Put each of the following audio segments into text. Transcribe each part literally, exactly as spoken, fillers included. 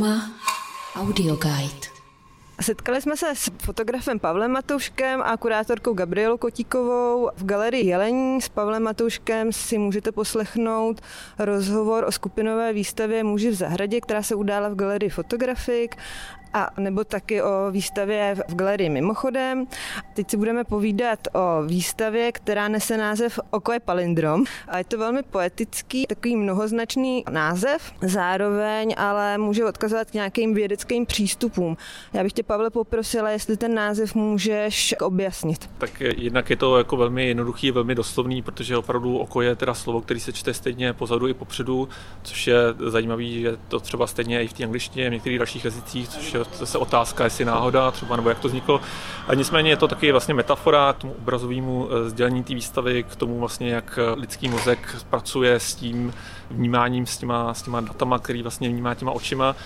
Doma Audio Guide. Setkali jsme se s fotografem Pavlem Matouškem a kurátorkou Gabrielou Kotíkovou v Galerii Jelení. S Pavlem Matouškem si můžete poslechnout rozhovor o skupinové výstavě Muži v zahradě, která se udála v Galerii Fotografik, a nebo taky o výstavě v Galerii Mimochodem. Teď si budeme povídat o výstavě, která nese název Oko je palindrom. A je to velmi poetický, takový mnohoznačný název, zároveň ale může odkazovat k nějakým vědeckým přístupům. Já bych tě, Pavle, poprosila, jestli ten název můžeš objasnit. Tak jednak je to jako velmi jednoduchý, velmi doslovný, protože opravdu oko je teda slovo, které se čte stejně pozadu i popředu, což je zajímavý, že to třeba stejně i v té angličtině, v některých dalších jazycích, což je zase otázka, jestli náhoda třeba, nebo jak to vzniklo. A nicméně je to taky vlastně metafora tomu obrazovému sdělení té výstavy, k tomu vlastně, jak lidský mozek pracuje s tím vnímáním, s těma, s těma datama, který vlastně vnímá těma očima,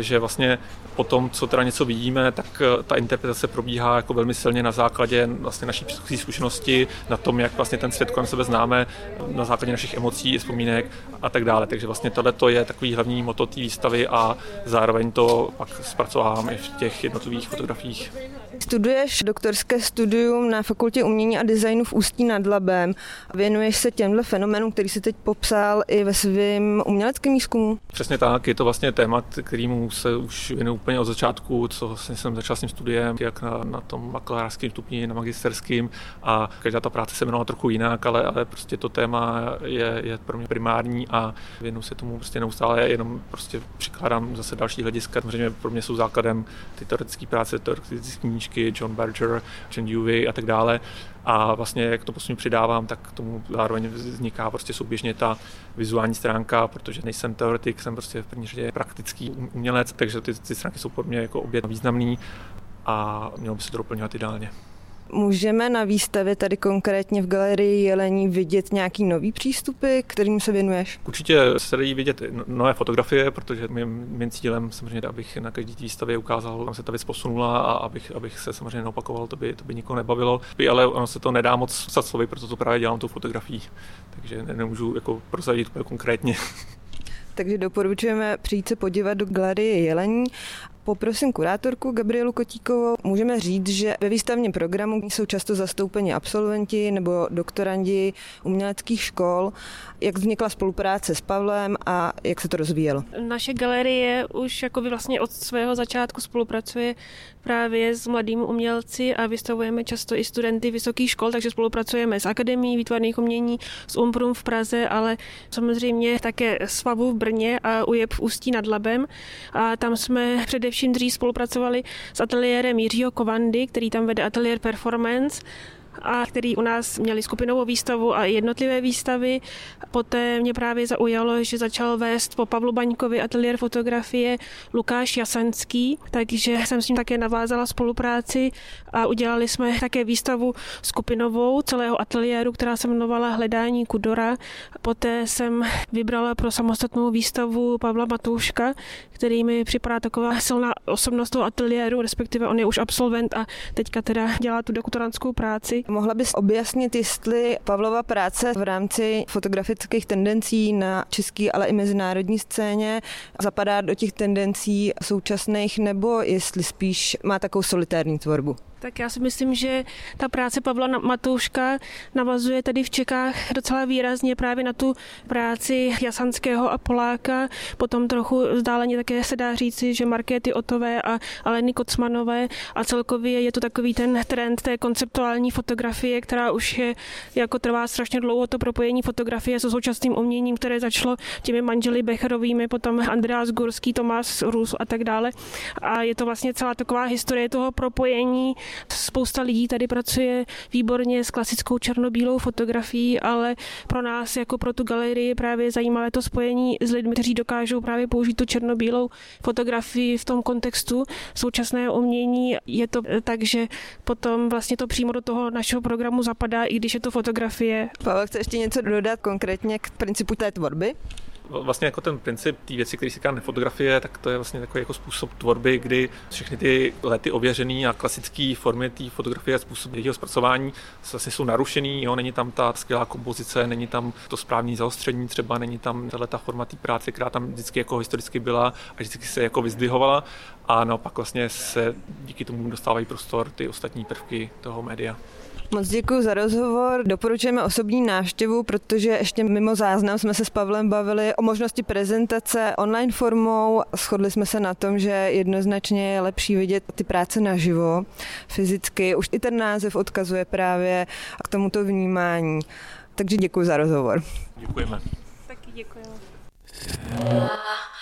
že vlastně po tom, co teda něco vidíme, tak ta interpretace probíhá jako velmi silně na základě vlastně naší předchozí zkušenosti, na tom, jak vlastně ten svět kolem sebe známe, na základě našich emocí, vzpomínek a tak dále. Takže vlastně tohleto je takový hlavní motto té výstavy a zároveň to pak zpracovávám i v těch jednotlivých fotografiích. Studuješ doktorské studium na Fakultě umění a designu v Ústí nad Labem. Věnuješ se těmhle fenoménům, který jsi teď popsal, i ve svém uměleckém výzkumu? Přesně tak, je to vlastně témat, kterému se už věnuju úplně od začátku, co jsem začal s tím studiem, jak na, na tom bakalářském stupni, na magisterském, a každá ta práce se jmenovala trochu jinak, ale, ale prostě to téma je, je pro mě primární a věnuju se tomu prostě neustále, jenom prostě přikládám zase další hlediska. Samozřejmě pro mě jsou základem ty teoretické práce, teoretické knížky, John Berger, John Dewey a tak dále. A vlastně, jak to postupně přidávám, tak tomu zároveň vzniká prostě souběžně ta vizuální stránka, protože nejsem teoretik, jsem prostě v první řadě praktický umělec, takže ty, ty stránky jsou pro mě jako obě významný a mělo by se to doplňovat ideálně. Můžeme na výstavě tady konkrétně v Galerii Jelení vidět nějaký nový přístupy, kterým se věnuješ? Určitě se dají vidět nové fotografie, protože mým, mým cílem samozřejmě, abych na každé výstavě ukázal, kam se ta věc posunula, a abych, abych se samozřejmě neopakoval, to by, to by nikoho nebavilo. Ale ono se to nedá moc psat slovy, protože to právě dělám tou fotografií, takže nemůžu jako prozradit úplně konkrétně. Takže doporučujeme přijít se podívat do Galerie Jelení. Poprosím kurátorku Gabrielu Kotíkovou. Můžeme říct, že ve výstavním programu jsou často zastoupeni absolventi nebo doktorandi uměleckých škol. Jak vznikla spolupráce s Pavlem a jak se to rozvíjelo? Naše galerie už jakoby vlastně od svého začátku spolupracuje právě s mladými umělci a vystavujeme často i studenty vysokých škol, takže spolupracujeme s Akademií výtvarných umění, s Umbrou v Praze, ale samozřejmě také s Vabu v Brně a Ujeb v Ústí nad Labem. A tam jsme především Vším dřív spolupracovali s ateliérem Jiřího Kovandy, který tam vede ateliér Performance, a který u nás měli skupinovou výstavu a jednotlivé výstavy. Poté mě právě zaujalo, že začal vést po Pavlu Baňkovi ateliér fotografie Lukáš Jasenský, takže jsem s ním také navázala spolupráci a udělali jsme také výstavu skupinovou celého ateliéru, která se jmenovala Hledání Kudora. Poté jsem vybrala pro samostatnou výstavu Pavla Matouška, který mi připadá taková silná osobnost toho ateliéru, respektive on je už absolvent a teďka teda dělá tu doktorantskou práci. Mohla bys objasnit, jestli Pavlova práce v rámci fotografických tendencí na české, ale i mezinárodní scéně zapadá do těch tendencí současných, nebo jestli spíš má takovou solitární tvorbu? Tak já si myslím, že ta práce Pavla Matouška navazuje tady v Čechách docela výrazně právě na tu práci Jasanského a Poláka, potom trochu vzdáleně také se dá říci, že Markéty Otové a Aleny Kocmanové, a celkově je to takový ten trend té konceptuální fotografie, která už je, jako trvá strašně dlouho, to propojení fotografie se současným uměním, které začalo těmi manželi Becherovými, potom Andreas Gursky, Thomas Ruff a tak dále, a je to vlastně celá taková historie toho propojení. Spousta lidí tady pracuje výborně s klasickou černobílou fotografií, ale pro nás, jako pro tu galerii, je právě zajímavé to spojení s lidmi, kteří dokážou právě použít tu černobílou fotografii v tom kontextu současného umění. Je to tak, že potom vlastně to přímo do toho našeho programu zapadá, i když je to fotografie. Pavel, chce ještě něco dodat konkrétně k principu té tvorby? vlastně jako ten princip té věci, který se říká nefotografie, tak to je vlastně takový jako způsob tvorby, kdy všechny ty lety ověřený a klasické formy té fotografie a způsob jejího zpracování vlastně jsou narušený, jo, není tam ta skvělá kompozice, není tam to správné zaostření, třeba není tam ta forma té práce, která tam vždycky jako historicky byla a vždycky se jako vyzdvihovala, a naopak vlastně se díky tomu dostávají prostor ty ostatní prvky toho média. Moc děkuji za rozhovor. Doporučujeme osobní návštěvu, protože ještě mimo záznam jsme se s Pavlem bavili o možnosti prezentace online formou. Shodli jsme se na tom, že jednoznačně je lepší vidět ty práce naživo, fyzicky. Už i ten název odkazuje právě k tomuto vnímání. Takže děkuji za rozhovor. Děkujeme. Taky děkujeme.